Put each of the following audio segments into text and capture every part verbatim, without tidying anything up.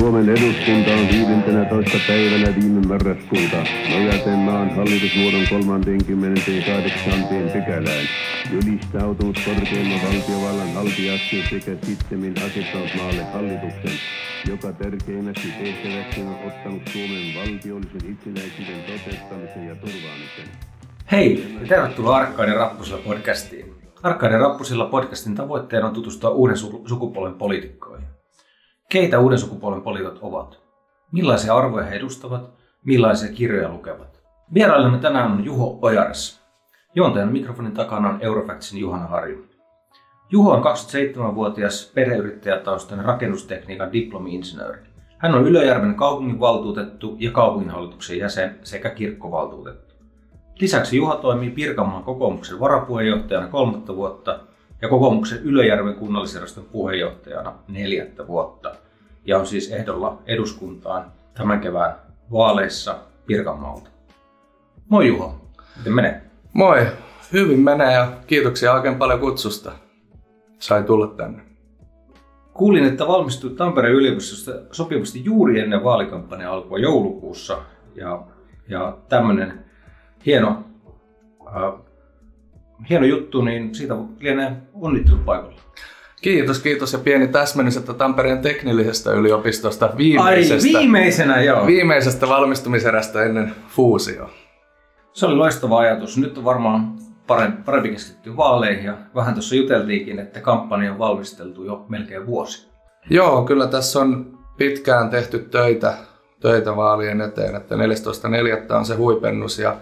Suomen eduskunta on viidentenätoista päivänä viime marraskuuta nojaten maan hallitusmuodon kolmekymmentäkahdeksan pykälään julistautunut korkeimman valtiovallan haltijaksi sekä sittemmin asettanut maalle hallituksen, joka tärkeimmäksi tehtäväksi on ottanut Suomen valtiollisen itsenäisyyden toteuttamisen ja turvaamisen. Hei ja tervetuloa Arkkaiden rappusilla podcastiin. Arkkaiden rappusilla podcastin tavoitteena on tutustua uuden sukupolven poliitikkoihin. Keitä uuden sukupolven poliitikot ovat? Millaisia arvoja he edustavat? Millaisia kirjoja lukevat? Vierailemme tänään on Juho Ojares. Juontajan mikrofonin takana on Eurofactsin Juhana Harju. Juho on kaksikymmentäseitsemänvuotias perheyrittäjätaustainen rakennustekniikan diplomi-insinööri. Hän on Ylöjärven kaupunginvaltuutettu ja kaupunginhallituksen jäsen sekä kirkkovaltuutettu. Lisäksi Juho toimii Pirkanmaan kokoomuksen varapuheenjohtajana kolmatta vuotta ja kokoomuksen Ylöjärven kunnallisjärjestön puheenjohtajana neljättä vuotta ja on siis ehdolla eduskuntaan tämän kevään vaaleissa Pirkanmaalta. Moi Juho, miten menee? Moi, hyvin menee ja kiitoksia oikein paljon kutsusta. Sain tulla tänne. Kuulin, että valmistui Tampereen yliopistosta sopivasti juuri ennen vaalikampanjan alkua joulukuussa ja, ja tämmöinen hieno äh, Hieno juttu, niin siitä lienee onnittelut paikalla. Kiitos, kiitos ja pieni täsmennys, että Tampereen teknillisestä yliopistosta viimeisestä, Ai, viimeisenä, joo. viimeisestä valmistumiserästä ennen fuusioa. Se oli loistava ajatus. Nyt on varmaan parempi keskittyä vaaleihin ja vähän tuossa juteltiinkin, että kampanja on valmisteltu jo melkein vuosi. Joo, kyllä tässä on pitkään tehty töitä, töitä vaalien eteen, että neljästoista neljättä on se huipennus ja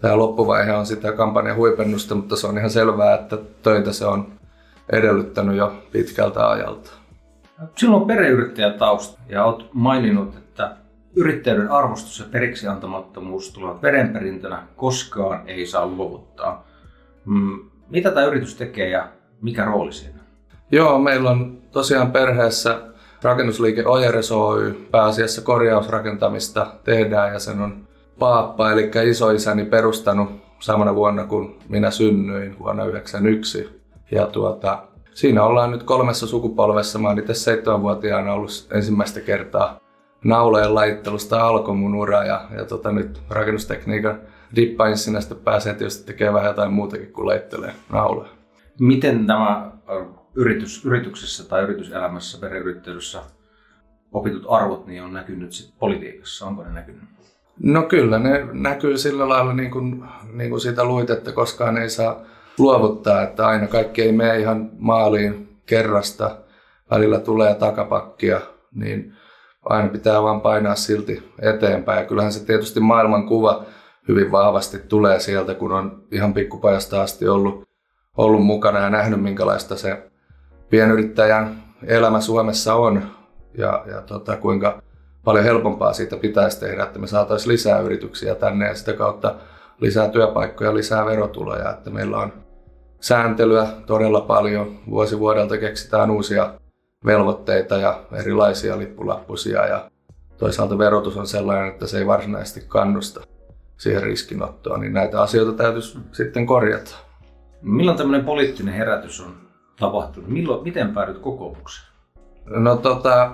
tämä loppuvaihe on sitä kampanjan huipennusta, mutta se on ihan selvää, että töitä se on edellyttänyt jo pitkältä ajalta. Silloin on perheyrittäjätausta ja olet maininnut, että yrittäjyyden arvostus ja periksiantamattomuus tulevat verenperintönä, koskaan ei saa luovuttaa. Mitä tämä yritys tekee ja mikä rooli siinä? Joo, meillä on tosiaan perheessä rakennusliike O J R S Oy, pääasiassa korjausrakentamista tehdään ja sen on paappa, eli isoisäni, perustanut samana vuonna kuin minä synnyin, vuonna yhdeksänkymmentäyksi. Ja tuota, siinä ollaan nyt kolmessa sukupolvessa. Mä oon itse seitsemänvuotiaana ollut ensimmäistä kertaa naulojen laittelusta alkoi mun ura. Ja, ja tota, nyt rakennustekniikan dippainsinästä pääsee tietysti tekemään vähän jotain muutakin kuin laittelee nauloja. Miten tämä yritys, yrityksessä tai yrityselämässä, perheyrittäjyydessä opitut arvot niin on näkynyt sit politiikassa? Onko ne näkynyt? No kyllä, ne näkyy sillä lailla, niin kuin, niin kuin siitä luit, että koskaan ei saa luovuttaa, että aina kaikki ei mene ihan maaliin kerrasta, välillä tulee takapakkia, niin aina pitää vaan painaa silti eteenpäin. Ja kyllähän se tietysti maailmankuva hyvin vahvasti tulee sieltä, kun on ihan pikkupajasta asti ollut, ollut mukana ja nähnyt, minkälaista se pienyrittäjän elämä Suomessa on ja, ja tota, kuinka paljon helpompaa siitä pitäisi tehdä, että me saataisiin lisää yrityksiä tänne ja sitä kautta lisää työpaikkoja, lisää verotuloja. Että meillä on sääntelyä todella paljon. Vuosi vuodelta keksitään uusia velvoitteita ja erilaisia lippulappusia. Ja toisaalta verotus on sellainen, että se ei varsinaisesti kannusta siihen riskinottoon. Niin näitä asioita täytyisi sitten korjata. Milloin tämmöinen poliittinen herätys on tapahtunut? Milloin, miten päädyt kokoomukseen? No tota...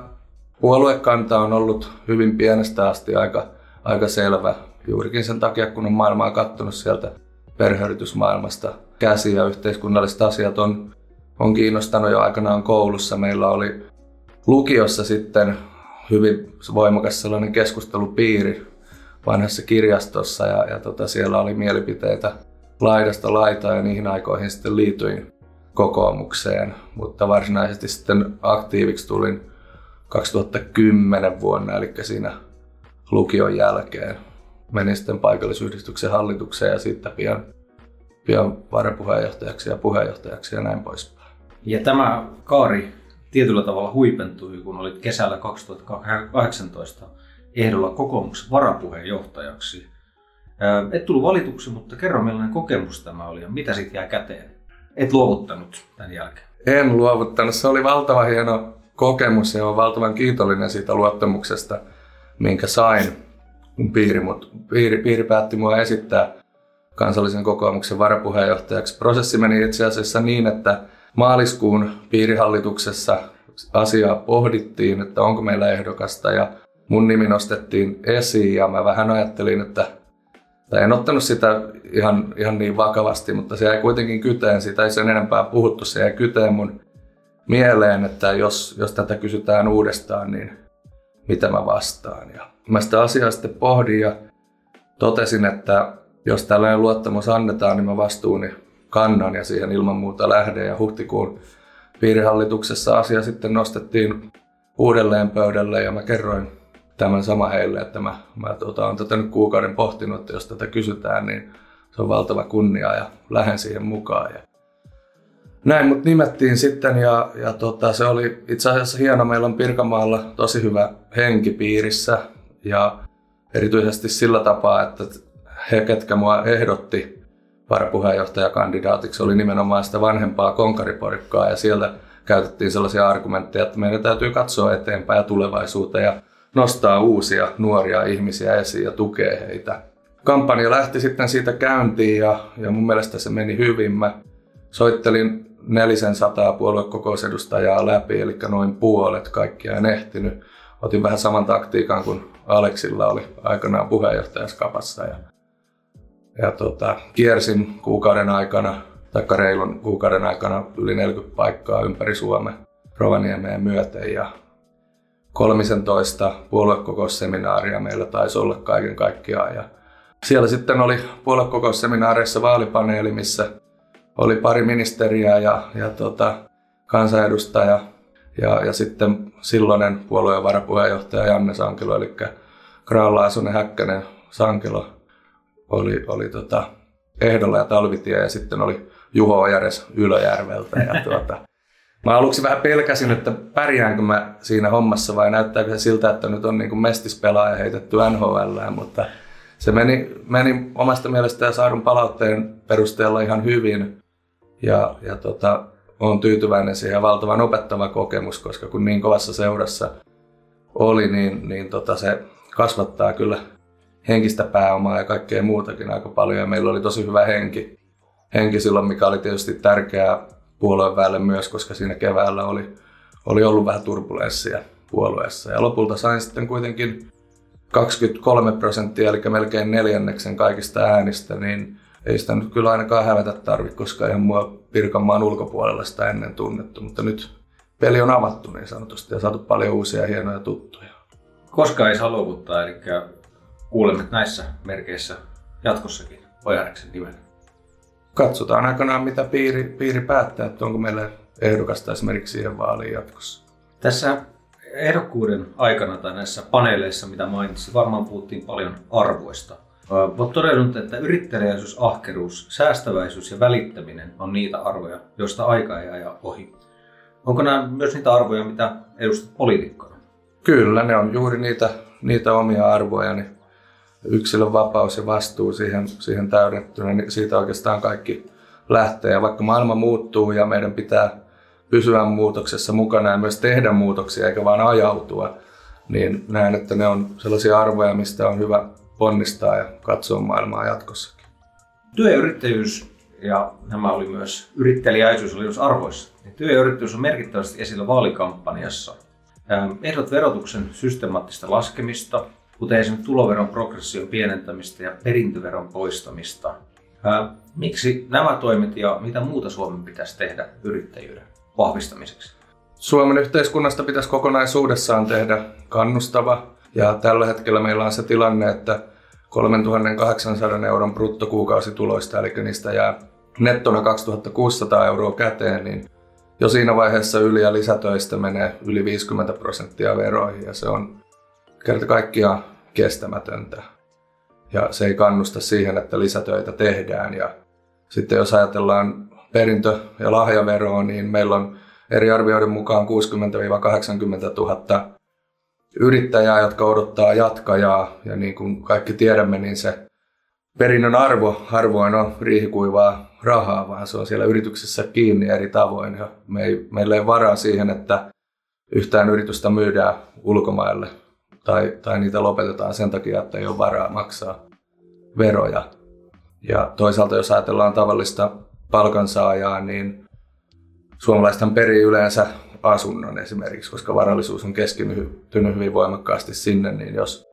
Puoluekanta on ollut hyvin pienestä asti aika, aika selvä, juurikin sen takia, kun on maailmaa katsonut sieltä perheyritysmaailmasta käsiä ja yhteiskunnalliset asiat on, on kiinnostanut jo aikanaan koulussa. Meillä oli lukiossa sitten hyvin voimakas sellainen keskustelupiiri vanhassa kirjastossa ja, ja tota, siellä oli mielipiteitä laidasta laitaan ja niihin aikoihin sitten liityin kokoomukseen, mutta varsinaisesti sitten aktiiviksi tulin kaksituhattakymmenen vuonna, eli siinä lukion jälkeen, menin sitten paikallisyhdistyksen hallitukseen ja siitä pian, pian varapuheenjohtajaksi ja puheenjohtajaksi ja näin poispäin. Ja tämä kaari tietyllä tavalla huipentui, kun olit kesällä kaksituhattakahdeksantoista ehdolla kokoomuksen varapuheenjohtajaksi. Et tullut valituksi, mutta kerro millainen kokemus tämä oli ja mitä siitä jäi käteen? Et luovuttanut tämän jälkeen? En luovuttanut, se oli valtavan hieno kokemus ja olen valtavan kiitollinen siitä luottamuksesta, minkä sain, kun piiri, mut, piiri, piiri päätti minua esittää kansallisen kokoomuksen varapuheenjohtajaksi. Prosessi meni itse asiassa niin, että maaliskuun piirihallituksessa asiaa pohdittiin, että onko meillä ehdokasta ja mun nimi nostettiin esiin ja mä vähän ajattelin, että tai en ottanut sitä ihan, ihan niin vakavasti, mutta se jäi kuitenkin kyteen, siitä ei sen enempää puhuttu, se jäi kyteen mun mieleen, että jos, jos tätä kysytään uudestaan, niin mitä mä vastaan. Ja mä sitä asiaa sitten pohdin ja totesin, että jos tällainen luottamus annetaan, niin mä vastuuni kannan ja siihen ilman muuta lähden. Ja huhtikuun piirihallituksessa asia sitten nostettiin uudelleen pöydälle ja mä kerroin tämän sama heille, että mä, mä tuota, olen tätä nyt kuukauden pohtinut, että jos tätä kysytään, niin se on valtava kunnia ja lähden siihen mukaan. Ja näin mut nimettiin sitten ja, ja tota, se oli itse asiassa hieno. Meillä on Pirkanmaalla tosi hyvä henki piirissä ja erityisesti sillä tapaa, että he, ketkä mua ehdotti varapuheenjohtajakandidaatiksi, oli nimenomaan sitä vanhempaa konkariporikkaa ja sieltä käytettiin sellaisia argumentteja, että meidän täytyy katsoa eteenpäin ja tulevaisuuteen ja nostaa uusia nuoria ihmisiä esiin ja tukea heitä. Kampanja lähti sitten siitä käyntiin ja, ja mun mielestä se meni hyvin. Mä soittelin nelisen sataa puoluekokousedustajaa läpi, eli noin puolet, kaikkia en ehtinyt. Otin vähän saman taktiikan kuin Aleksilla oli aikanaan puheenjohtajaskapassa. Ja, ja tota, kiersin kuukauden aikana, taikka reilun kuukauden aikana yli neljäkymmentä paikkaa ympäri Suomea Rovaniemeen myöten. Ja kolmisentoista puoluekokousseminaaria meillä taisi olla kaiken kaikkiaan. Ja siellä sitten oli puoluekokousseminaareissa vaalipaneeli, missä oli pari ministeriä ja, ja tota, kansanedustaja ja, ja sitten silloinen puolueen varapuheenjohtaja Janne Sankelo, eli Grahn-Laasonen, Häkkänen, Sankelo oli, oli tota, ehdolla ja Talvitie ja sitten oli Juho Ojares Ylöjärveltä. Ja, tuota, mä aluksi vähän pelkäsin, että pärjäänkö mä siinä hommassa vai näyttääkö se siltä, että nyt on niin kuin mestispelaaja heitetty N H L:ään, mutta se meni, meni omasta mielestä ja saadun palautteen perusteella ihan hyvin. Ja, ja tota, olen tyytyväinen siihen ja valtavan opettava kokemus, koska kun niin kovassa seurassa oli, niin, niin tota, se kasvattaa kyllä henkistä pääomaa ja kaikkea muutakin aika paljon. Ja meillä oli tosi hyvä henki, henki silloin, mikä oli tietysti tärkeää puolueen väelle myös, koska siinä keväällä oli, oli ollut vähän turbulenssia puolueessa. Ja lopulta sain sitten kuitenkin kaksikymmentäkolme prosenttia, eli melkein neljänneksen kaikista äänistä, niin ei sitä nyt kyllä ainakaan hävetä tarvitse, koska ihan mua Pirkanmaan ulkopuolella sitä ennen tunnettu, mutta nyt peli on avattu niin sanotusti ja saatu paljon uusia hienoja tuttuja. Koska ei saa luovuttaa, eli kuulemme näissä merkeissä jatkossakin Ojareksen nimen. Katsotaan aikanaan, mitä piiri, piiri päättää, että onko meillä ehdokasta esimerkiksi siihen vaaliin jatkossa. Tässä ehdokkuuden aikana tai näissä paneeleissa, mitä mainitsin, varmaan puhuttiin paljon arvoista. Olet todennut, että yritteliäisyys, ahkeruus, säästäväisyys ja välittäminen on niitä arvoja, joista aika ei aja ohi. Onko nämä myös niitä arvoja, mitä edustat poliitikkona? Kyllä, ne on juuri niitä, niitä omia arvojani. Yksilön vapaus ja vastuu siihen, siihen täydettynä, niin siitä oikeastaan kaikki lähtee. Ja vaikka maailma muuttuu ja meidän pitää pysyä muutoksessa mukana ja myös tehdä muutoksia eikä vaan ajautua, niin näen, että ne on sellaisia arvoja, mistä on hyvä ponnistaa ja katsoa maailmaa jatkossakin. Työ ja yrittäjyys, ja nämä oli myös yritteliäisyys oli myös arvoissa. Työ ja yrittäjyys on merkittävästi esillä vaalikampanjassa. Ehdot verotuksen systemaattista laskemista, kuten esimerkiksi tuloveron progression pienentämistä ja perintöveron poistamista. Ää, miksi nämä toimet ja mitä muuta Suomen pitäisi tehdä yrittäjyyden vahvistamiseksi? Suomen yhteiskunnasta pitäisi kokonaisuudessaan tehdä kannustava. Ja tällä hetkellä meillä on se tilanne, että kolmetuhattakahdeksansataa euron bruttokuukausituloista, eli niistä jää nettona kaksituhattakuusisataa euroa käteen, niin jo siinä vaiheessa yli- ja lisätöistä menee yli viisikymmentä prosenttia veroihin ja se on kerta kaikkiaan kestämätöntä. Ja se ei kannusta siihen, että lisätöitä tehdään. Ja sitten jos ajatellaan perintö- ja lahjaveroa, niin meillä on eri arvioiden mukaan kuusikymmentätuhatta–kahdeksankymmentätuhatta yrittäjää, jotka odottaa jatkajaa. Ja niin kuin kaikki tiedämme, niin se perinnön arvo harvoin on riihikuivaa rahaa, vaan se on siellä yrityksessä kiinni eri tavoin. Ja me ei, meillä ei varaa siihen, että yhtään yritystä myydään ulkomaille. Tai, tai niitä lopetetaan sen takia, että ei ole varaa maksaa veroja. Ja toisaalta jos ajatellaan tavallista palkansaajaa, niin suomalaisten perii yleensä asunnon esimerkiksi, koska varallisuus on keskittynyt hyvin voimakkaasti sinne, niin jos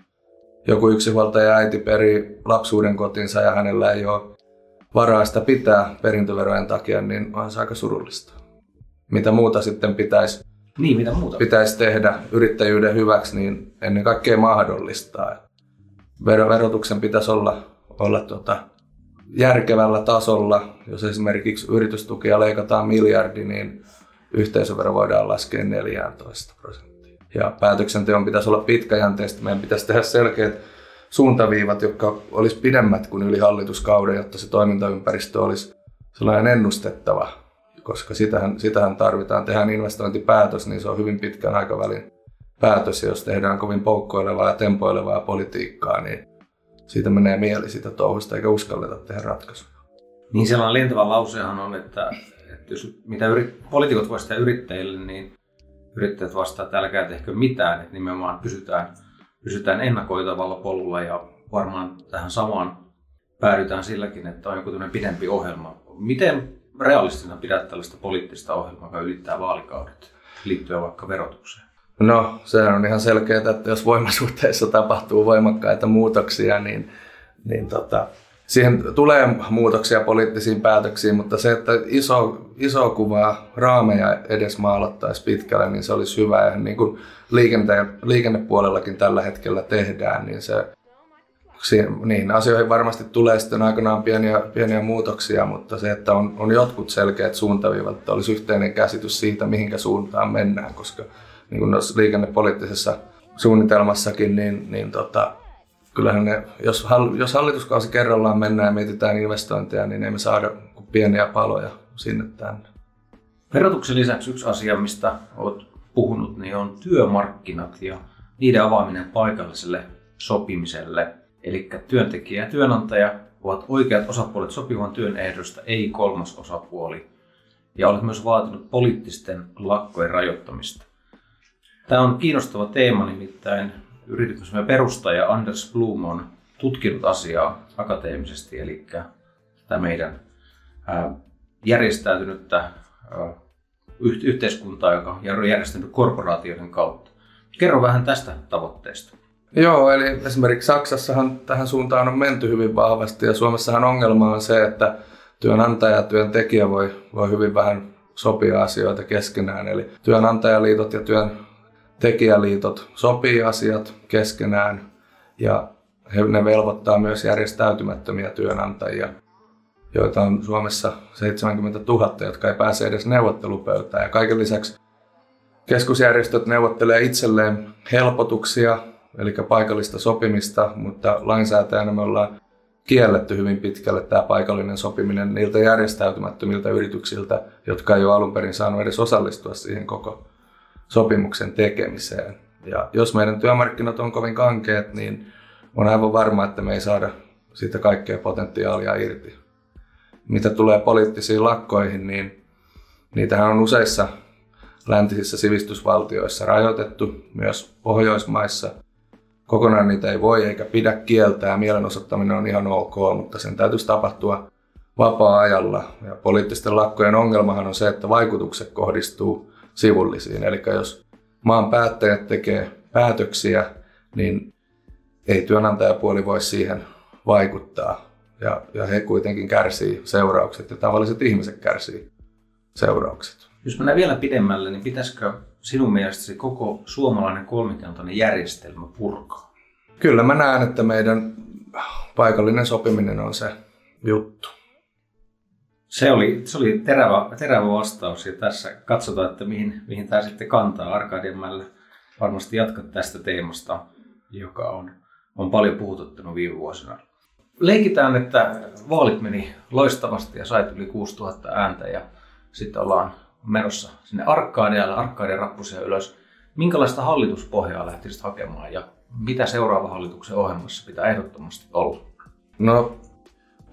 joku yksinhuoltaja äiti perii lapsuuden kotinsa ja hänellä ei ole varaa sitä pitää perintöverojen takia, niin on se aika surullista. Mitä muuta sitten pitäisi, niin, mitä muuta? pitäisi tehdä yrittäjyyden hyväksi, niin ennen kaikkea mahdollistaa. Verotuksen pitäisi olla, olla tuota, järkevällä tasolla. Jos esimerkiksi yritystukia leikataan miljardi, niin yhteisövero voidaan laskea neljätoista prosenttia. Ja päätöksenteon pitäisi olla pitkäjänteistä. Meidän pitäisi tehdä selkeät suuntaviivat, jotka olisi pidemmät kuin yli hallituskauden, jotta se toimintaympäristö olisi sellainen ennustettava. Koska sitähän, sitähän tarvitaan. Tehdään investointipäätös, niin se on hyvin pitkän aikavälin päätös. Ja jos tehdään kovin poukkoilevaa ja tempoilevaa politiikkaa, niin siitä menee mieli sitä touhusta eikä uskalleta tehdä ratkaisuja. Niin sellainen lentävä lausehan on, että, että jos mitä yrit, poliitikot voisivat tehdä yrittäjille, niin yrittäjät vastaa, että älkää tehkö mitään. Että nimenomaan pysytään, pysytään ennakoitavalla polulla ja varmaan tähän samaan päädytään silläkin, että on joku tämmöinen pidempi ohjelma. Miten realistina pidät tällaista poliittista ohjelmaa, joka ylittää vaalikaudet liittyen vaikka verotukseen? No, se on ihan selkeää, että jos voimasuhteissa tapahtuu voimakkaita muutoksia, niin, niin tota, siihen tulee muutoksia poliittisiin päätöksiin, mutta se, että iso, iso kuvaa, raameja edes maalattaisiin pitkälle, niin se olisi hyvä. Ja niin kuin liikenne, liikennepuolellakin tällä hetkellä tehdään, niin se, niihin asioihin varmasti tulee sitten aikanaan pieniä, pieniä muutoksia, mutta se, että on, on jotkut selkeät suuntaviivat, että olisi yhteinen käsitys siitä, mihinkä suuntaan mennään, koska niin kuin noissa liikennepoliittisessa suunnitelmassakin, niin, niin tota, kyllähän ne, jos, jos hallituskausi kerrallaan mennään ja mietitään investointeja, niin ei me saada pieniä paloja sinne tänne. Verotuksen lisäksi yksi asia, mistä olet puhunut, niin on työmarkkinat ja niiden avaaminen paikalliselle sopimiselle. Eli työntekijä ja työnantaja ovat oikeat osapuolet sopivan työn ehdosta, ei kolmas osapuoli. Ja olet myös vaatinut poliittisten lakkojen rajoittamista. Tämä on kiinnostava teema, nimittäin yrityksemme perustaja Anders Blom on tutkinut asiaa akateemisesti, eli tätä meidän järjestäytynyttä yhteiskuntaa, joka on järjestänyt korporaatioiden kautta. Kerro vähän tästä tavoitteesta. Joo, eli esimerkiksi Saksassahan tähän suuntaan on menty hyvin vahvasti ja Suomessahan ongelma on se, että työnantaja ja työntekijä voi, voi hyvin vähän sopia asioita keskenään. Eli työnantajaliitot ja työntekijäliitot sopii asiat keskenään ja he, ne velvoittaa myös järjestäytymättömiä työnantajia, joita on Suomessa seitsemänkymmentätuhatta, jotka ei pääse edes neuvottelupöytään. Ja kaiken lisäksi keskusjärjestöt neuvottelee itselleen helpotuksia, eli paikallista sopimista, mutta lainsäätäjänä me ollaan kielletty hyvin pitkälle tämä paikallinen sopiminen niiltä järjestäytymättömiltä yrityksiltä, jotka ei ole alun perin saanut edes osallistua siihen koko sopimuksen tekemiseen. Ja jos meidän työmarkkinat on kovin kankeat, niin on aivan varma, että me ei saada siitä kaikkea potentiaalia irti. Mitä tulee poliittisiin lakkoihin, niin niitähän on useissa läntisissä sivistysvaltioissa rajoitettu, myös Pohjoismaissa. Kokonaan niitä ei voi eikä pidä kieltää. Mielenosoittaminen on ihan ok, mutta sen täytyisi tapahtua vapaa-ajalla. Ja poliittisten lakkojen ongelmahan on se, että vaikutukset kohdistuu sivullisiin. Eli jos maan päättäjät tekee päätöksiä, niin ei työnantajapuoli voi siihen vaikuttaa. Ja, ja he kuitenkin kärsii seuraukset ja tavalliset ihmiset kärsii seuraukset. Jos mennään vielä pidemmälle, niin pitäisikö sinun mielestäsi koko suomalainen kolmikantainen järjestelmä purkaa? Kyllä mä näen, että meidän paikallinen sopiminen on se juttu. Se oli, se oli terävä, terävä vastaus ja tässä katsotaan, että mihin, mihin tämä sitten kantaa. Arkadianmäellä varmasti jatkat tästä teemasta, joka on, on paljon puhututtanut viime vuosina. Leikitään, että vaalit meni loistavasti ja sait yli kuusituhatta ääntä ja sitten ollaan menossa sinne Arkadialle, Arkadian rappusia ylös. Minkälaista hallituspohjaa lähtisit hakemaan ja mitä seuraava hallituksen ohjelmassa pitää ehdottomasti olla? No,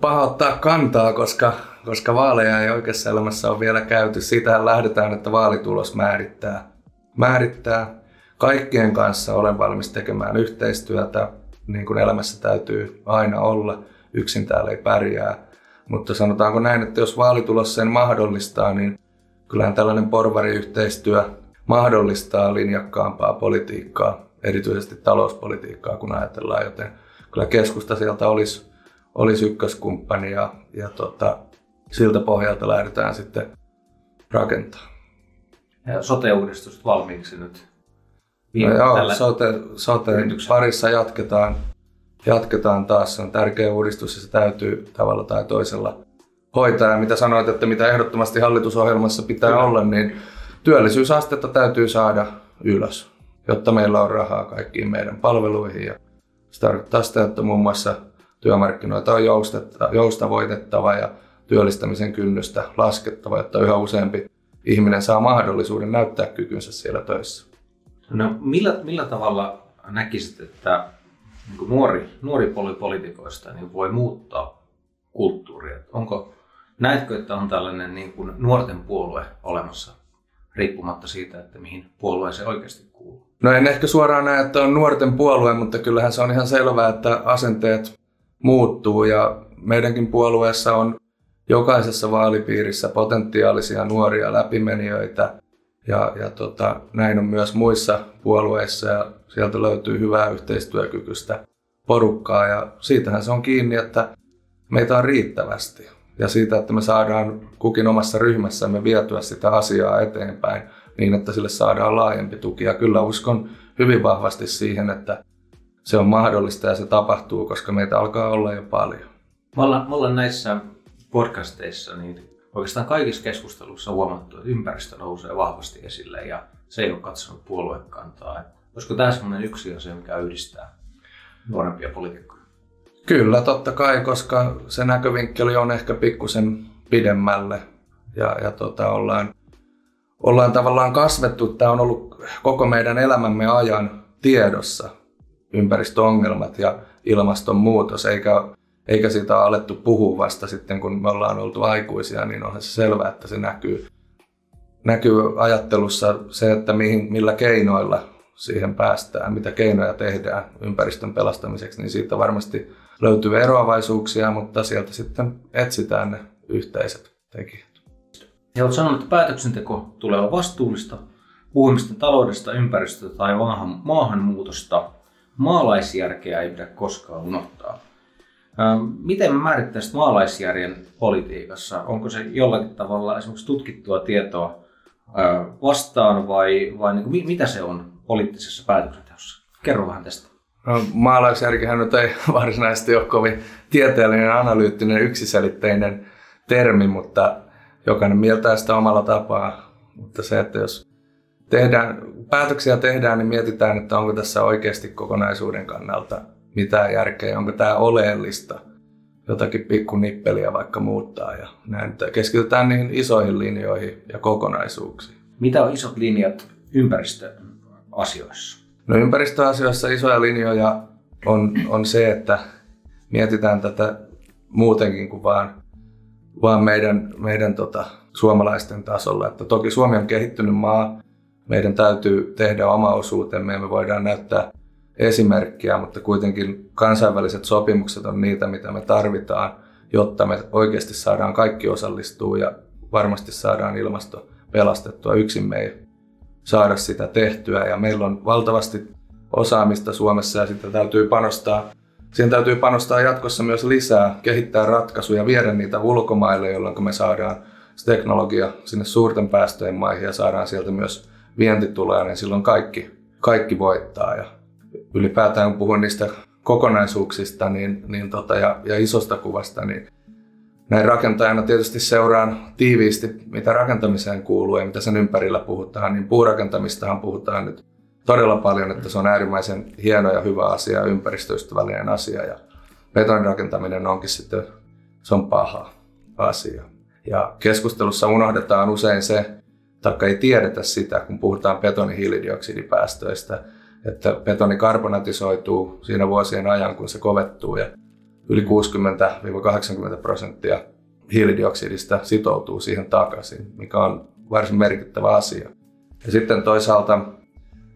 paha ottaa kantaa, koska, koska vaaleja ei oikeassa elämässä ole vielä käyty. Siitähän lähdetään, että vaalitulos määrittää. määrittää. Kaikkien kanssa olen valmis tekemään yhteistyötä, niin kuin elämässä täytyy aina olla. Yksin täällä ei pärjää. Mutta sanotaanko näin, että jos vaalitulos sen mahdollistaa, niin kyllähän tällainen porvariyhteistyö mahdollistaa linjakkaampaa politiikkaa, erityisesti talouspolitiikkaa, kun ajatellaan, joten kyllä keskusta sieltä olisi, olisi ykköskumppani ja, ja tota, siltä pohjalta lähdetään sitten rakentamaan. Ja sote-uudistus valmiiksi nyt? No joo, sote, sote parissa jatketaan, jatketaan taas, se on tärkeä uudistus ja se täytyy tavalla tai toisella hoitaa. Ja mitä sanoit, että mitä ehdottomasti hallitusohjelmassa pitää kyllä olla, niin työllisyysastetta täytyy saada ylös, jotta meillä on rahaa kaikkiin meidän palveluihin. Ja se tarkoittaa sitä, että muun muassa työmarkkinoita on joustavoitettava ja työllistämisen kynnystä laskettava, jotta yhä useampi ihminen saa mahdollisuuden näyttää kykynsä siellä töissä. No, millä, millä tavalla näkisit, että niin nuori, nuori poliitikoista niin voi muuttaa kulttuuria? Onko, näetkö, että on tällainen niin kuin nuorten puolue olemassa, riippumatta siitä, että mihin puolueeseen oikeasti kuuluu? No en ehkä suoraan näe, että on nuorten puolue, mutta kyllähän se on ihan selvää, että asenteet muuttuu ja meidänkin puolueessa on jokaisessa vaalipiirissä potentiaalisia nuoria läpimenijöitä ja, ja tota, näin on myös muissa puolueissa ja sieltä löytyy hyvää yhteistyökykyistä porukkaa ja siitähän se on kiinni, että meitä on riittävästi ja siitä, että me saadaan kukin omassa ryhmässämme vietyä sitä asiaa eteenpäin niin, että sille saadaan laajempi tuki ja kyllä uskon hyvin vahvasti siihen, että se on mahdollista ja se tapahtuu, koska meitä alkaa olla jo paljon. Me ollaan, me ollaan näissä podcasteissa, niin oikeastaan kaikissa keskusteluissa on huomattu, että ympäristö nousee vahvasti esille ja se ei ole katsonut puoluekantaa. Olisiko tämä sellainen yksi asia, mikä yhdistää nuorempia poliitikkoja? Kyllä, totta kai, koska se näkövinkkeli on ehkä pikkusen pidemmälle ja, ja tota, ollaan, ollaan tavallaan kasvettu. Tämä on ollut koko meidän elämämme ajan tiedossa, ympäristöongelmat ja ilmastonmuutos, eikä Eikä siitä alettu puhua vasta sitten, kun me ollaan oltu aikuisia, niin onhan se selvää, että se näkyy, näkyy ajattelussa se, että mihin, millä keinoilla siihen päästään, mitä keinoja tehdään ympäristön pelastamiseksi, niin siitä varmasti löytyy eroavaisuuksia, mutta sieltä sitten etsitään ne yhteiset tekijät. Ja olet sanonut, että päätöksenteko tulee olla vastuullista, puhumista taloudesta, ympäristöstä tai maahanmuutosta. Maalaisjärkeä ei pidä koskaan unohtaa. Miten mä määrittäisit maalaisjärjen politiikassa? Onko se jollakin tavalla esimerkiksi tutkittua tietoa vastaan vai, vai niin kuin, mitä se on poliittisessa päätöksenteossa? Kerro vähän tästä. No, maalaisjärkihän nyt ei varsinaisesti ole kovin tieteellinen, analyyttinen, yksiselitteinen termi, mutta jokainen mieltää sitä omalla tapaa. Mutta se, että jos tehdään, päätöksiä tehdään, niin mietitään, että onko tässä oikeasti kokonaisuuden kannalta mitään järkeä, onko tämä oleellista, jotakin pikku nippeliä vaikka muuttaa ja näin. Keskitytään niihin isoihin linjoihin ja kokonaisuuksiin. Mitä on isot linjat ympäristöasioissa? No ympäristöasioissa isoja linjoja on, on se, että mietitään tätä muutenkin kuin vaan, vaan meidän, meidän tota, suomalaisten tasolla. Että toki Suomi on kehittynyt maa, meidän täytyy tehdä oma osuutemme ja me voidaan näyttää esimerkkiä, mutta kuitenkin kansainväliset sopimukset on niitä, mitä me tarvitaan, jotta me oikeasti saadaan kaikki osallistua ja varmasti saadaan ilmasto pelastettua. Yksin me ei saada sitä tehtyä ja meillä on valtavasti osaamista Suomessa ja sitä täytyy panostaa. Siihen täytyy panostaa jatkossa myös lisää, kehittää ratkaisuja, viedä niitä ulkomaille, jolloin me saadaan se teknologia sinne suurten päästöjen maihin ja saadaan sieltä myös vientituloja, niin silloin kaikki, kaikki voittaa. Ja ylipäätään kun puhun niistä kokonaisuuksista niin, niin tota, ja, ja isosta kuvasta, niin näin rakentajana tietysti seuraan tiiviisti, mitä rakentamiseen kuuluu ja mitä sen ympärillä puhutaan. Niin puurakentamistahan puhutaan nyt todella paljon, että se on äärimmäisen hieno ja hyvä asia ja ympäristöystävällinen asia. Ja betonirakentaminen onkin sitten, se on paha asia. Ja keskustelussa unohdetaan usein se, taikka ei tiedetä sitä, kun puhutaan betonin hiilidioksidipäästöistä, että betoni karbonatisoituu siinä vuosien ajan, kun se kovettuu ja yli kuusikymmentä–kahdeksankymmentä prosenttia hiilidioksidista sitoutuu siihen takaisin, mikä on varsin merkittävä asia. Ja sitten toisaalta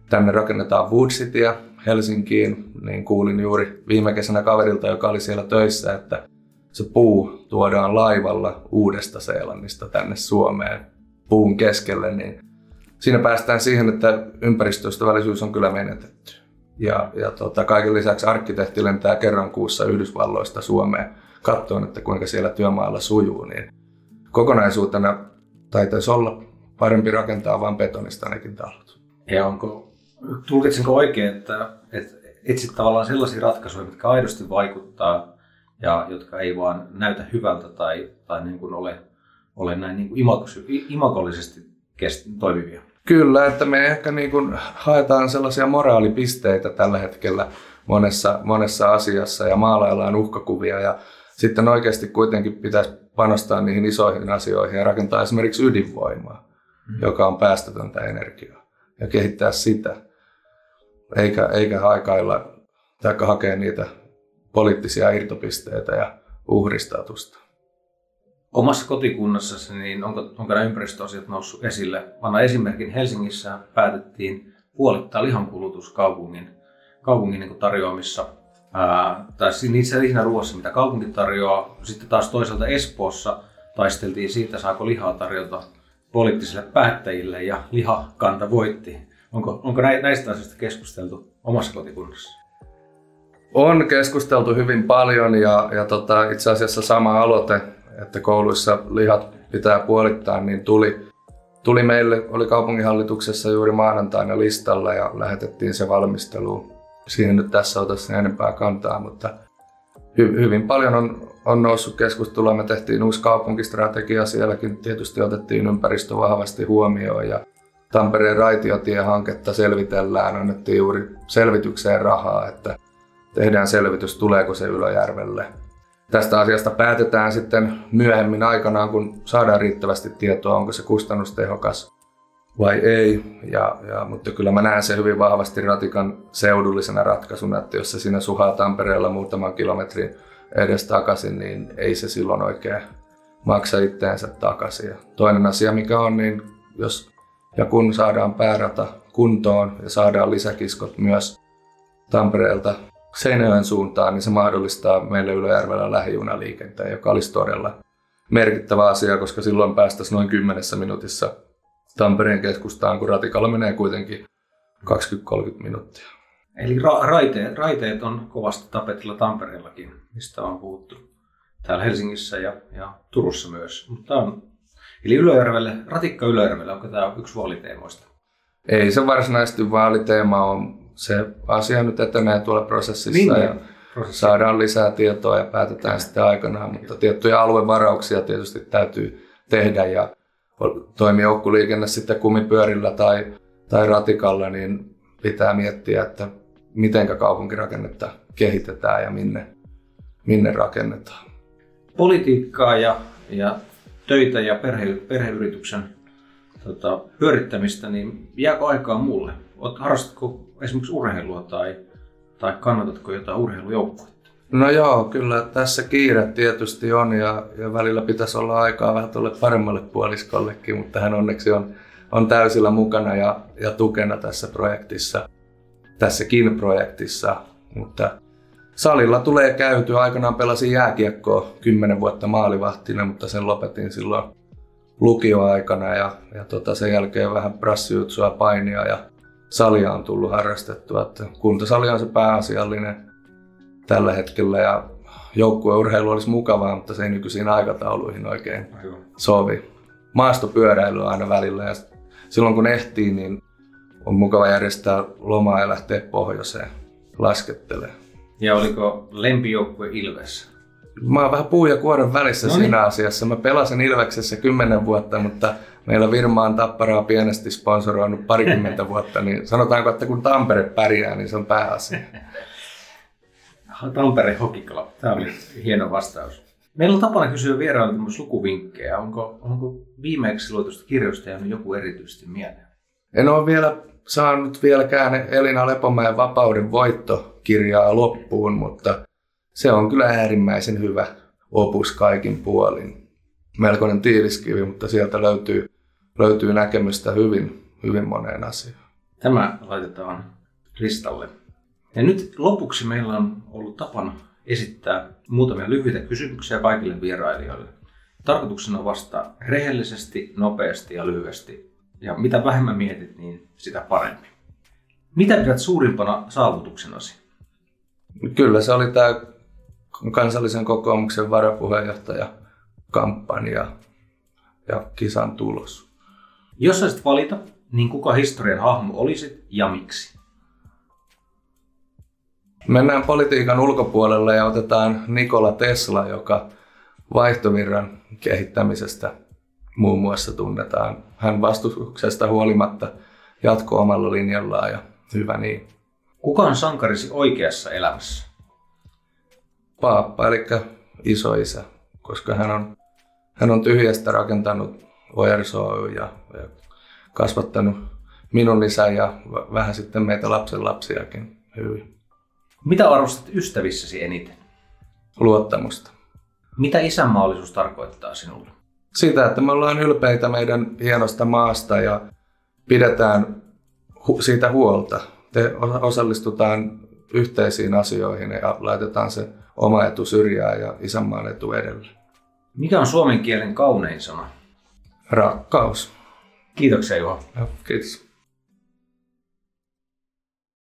tänne rakennetaan Wood Cityä Helsinkiin, niin kuulin juuri viime kesänä kaverilta, joka oli siellä töissä, että se puu tuodaan laivalla Uudesta-Seelannista tänne Suomeen puun keskelle, niin siinä päästään siihen, että ympäristöystävällisyys on kyllä menetetty. Ja, ja tota, kaiken lisäksi arkkitehti lentää kerran kuussa Yhdysvalloista Suomeen katsoen, että kuinka siellä työmaalla sujuu. Niin kokonaisuutena taitaisi olla parempi rakentaa vain betonista ainakin talot. Ja onko, tulkitsenko oikein, että, että etsit tavallaan sellaisia ratkaisuja, jotka aidosti vaikuttaa ja jotka ei vaan näytä hyvältä tai, tai niin kuin ole, ole näin niin kuin imagollisesti toimivia? Kyllä, että me ehkä niin kuin haetaan sellaisia moraalipisteitä tällä hetkellä monessa, monessa asiassa ja maalaillaan uhkakuvia ja sitten oikeasti kuitenkin pitäisi panostaa niihin isoihin asioihin ja rakentaa esimerkiksi ydinvoimaa, mm. joka on päästötöntä energiaa ja kehittää sitä, eikä, eikä haikailla tai hakea niitä poliittisia irtopisteitä ja uhristautusta. Omassa kotikunnassasi, niin onko, onko nämä ympäristöasiat noussut esille? Vanha esimerkin Helsingissä päätettiin puolittaa lihankulutus kaupungin, kaupungin niin kuin tarjoamissa, ää, tai niissä lihanaruoissa, mitä kaupunki tarjoaa. Sitten taas toisaalta Espoossa taisteltiin siitä, saako lihaa tarjota poliittisille päättäjille, ja lihakanta voitti. Onko, onko näistä asioista keskusteltu omassa kotikunnassa? On keskusteltu hyvin paljon, ja, ja tota, itse asiassa sama aloite, että kouluissa lihat pitää puolittaa, niin tuli, tuli meille, oli kaupunginhallituksessa juuri maanantaina listalla ja lähetettiin se valmisteluun. Siihen nyt tässä otan sen enempää kantaa, mutta hy, hyvin paljon on, on noussut keskustelua. Me tehtiin uusi kaupunkistrategia, sielläkin tietysti otettiin ympäristö vahvasti huomioon ja Tampereen raitiotiehanketta selvitellään, annettiin juuri selvitykseen rahaa, että tehdään selvitys, tuleeko se Ylöjärvelle. Tästä asiasta päätetään sitten myöhemmin aikanaan, kun saadaan riittävästi tietoa, onko se kustannustehokas vai ei. Ja, ja, mutta kyllä mä näen sen hyvin vahvasti ratikan seudullisena ratkaisuna, että jos se siinä suhaa Tampereella muutaman kilometrin edes takaisin, niin ei se silloin oikein maksa itteensä takaisin. Ja toinen asia mikä on, niin jos ja kun saadaan päärata kuntoon ja saadaan lisäkiskot myös Tampereelta Seinäjoen suuntaan, niin se mahdollistaa meille Ylöjärvellä lähijunaliikenteen, joka olisi todella merkittävä asia, koska silloin päästäisiin noin kymmenessä minuutissa Tampereen keskustaan, kun ratikalla menee kuitenkin kaksikymmentä kolmekymmentä minuuttia. Eli ra- raiteet, raiteet on kovasti tapetilla Tampereellakin, mistä on puhuttu täällä Helsingissä ja, ja Turussa myös. Mutta on, eli Ylöjärvelle, ratikka Ylöjärvelle, onko tämä yksi vaaliteemoista? Ei se varsinaisesti vaaliteema on. Se asia nyt etenee tuolla prosessissa niin, ja prosessi. Saadaan lisää tietoa ja päätetään sitten aikanaan, mutta tiettyjä aluevarauksia tietysti täytyy tehdä ja toimii joukkuliikenne sitten kumipyörillä tai, tai ratikalla, niin pitää miettiä, että miten kaupunkirakennetta kehitetään ja minne, minne rakennetaan. Politiikkaa ja, ja töitä ja perhe, perheyrityksen tota, pyörittämistä, niin jääkö aikaa mulle? Harrastatko esimerkiksi urheilua tai, tai kannatatko jotain urheilujoukkuetta? No joo, kyllä tässä kiire tietysti on ja, ja välillä pitäisi olla aikaa vähän tuolle paremmalle puoliskollekin, mutta hän onneksi on, on täysillä mukana ja, ja tukena tässä projektissa, tässäkin projektissa. Mutta salilla tulee käytyä. Aikanaan pelasin jääkiekkoa kymmenen vuotta maalivahtina, mutta sen lopetin silloin lukioaikana ja, ja tota sen jälkeen vähän brassijutsuja, painia ja salia on tullut harrastettua, että kuntasali on se pääasiallinen tällä hetkellä ja joukkueurheilu olisi mukavaa, mutta se ei nykyisiin aikatauluihin oikein sovi. Maastopyöräily aina välillä ja silloin kun ehtii, niin on mukava järjestää lomaa ja lähteä pohjoiseen laskettelemaan. Ja oliko lempijoukkue Ilves? Mä oon vähän puun ja kuoren välissä no niin. siinä asiassa. Mä pelasin Ilveksessä kymmenen vuotta, mutta meillä Virma on Tapparaa pienesti sponsoroinut parikymmentä vuotta, niin sanotaanko, että kun Tampere pärjää, niin se on pääasia. Tampere Hockey Club. Tämä oli hieno vastaus. Meillä on tapana kysyä vierailta myös lukuvinkkejä. Onko, onko viimeksi luetusta kirjoista jäänyt joku erityisesti mieleen? En ole vielä saanut vieläkään Elina Lepomäen Vapauden voitto -kirjaa loppuun, mutta se on kyllä äärimmäisen hyvä opus kaikin puolin. Melkoinen tiiliskivi, mutta sieltä löytyy, löytyy näkemystä hyvin, hyvin moneen asiaan. Tämä laitetaan listalle. Ja nyt lopuksi meillä on ollut tapana esittää muutamia lyhyitä kysymyksiä kaikille vierailijoille. Tarkoituksena on vastata rehellisesti, nopeasti ja lyhyesti. ja mitä vähemmän mietit, niin sitä parempi. Mitä pidät suurimpana saavutuksenasi? Kyllä se oli tämä kansallisen kokoomuksen varapuheenjohtajakampanja ja kisan tulos. Jos saisit valita, niin kuka historian hahmo olisit ja miksi? Mennään politiikan ulkopuolelle ja otetaan Nikola Tesla, joka vaihtovirran kehittämisestä muun muassa tunnetaan. Hän vastustuksesta huolimatta jatkoi omalla linjallaan ja hyvä niin. Kuka on sankarisi oikeassa elämässä? Paappa, eli isoisä, koska hän on, hän on tyhjästä rakentanut O J R S Oy ja, ja kasvattanut minun isän ja vähän sitten meitä lapsen lapsiakin hyvin. Mitä arvostat ystävissäsi eniten? Luottamusta. Mitä isänmaallisuus tarkoittaa sinulle? Sitä, että me ollaan ylpeitä meidän hienosta maasta ja pidetään hu- siitä huolta. Te osallistutaan yhteisiin asioihin ja laitetaan se oma etu syrjään ja isänmaan etu edelle. Mikä on suomen kielen kaunein sana? Rakkaus. Kiitoksia, Juha. Ja, kiitos.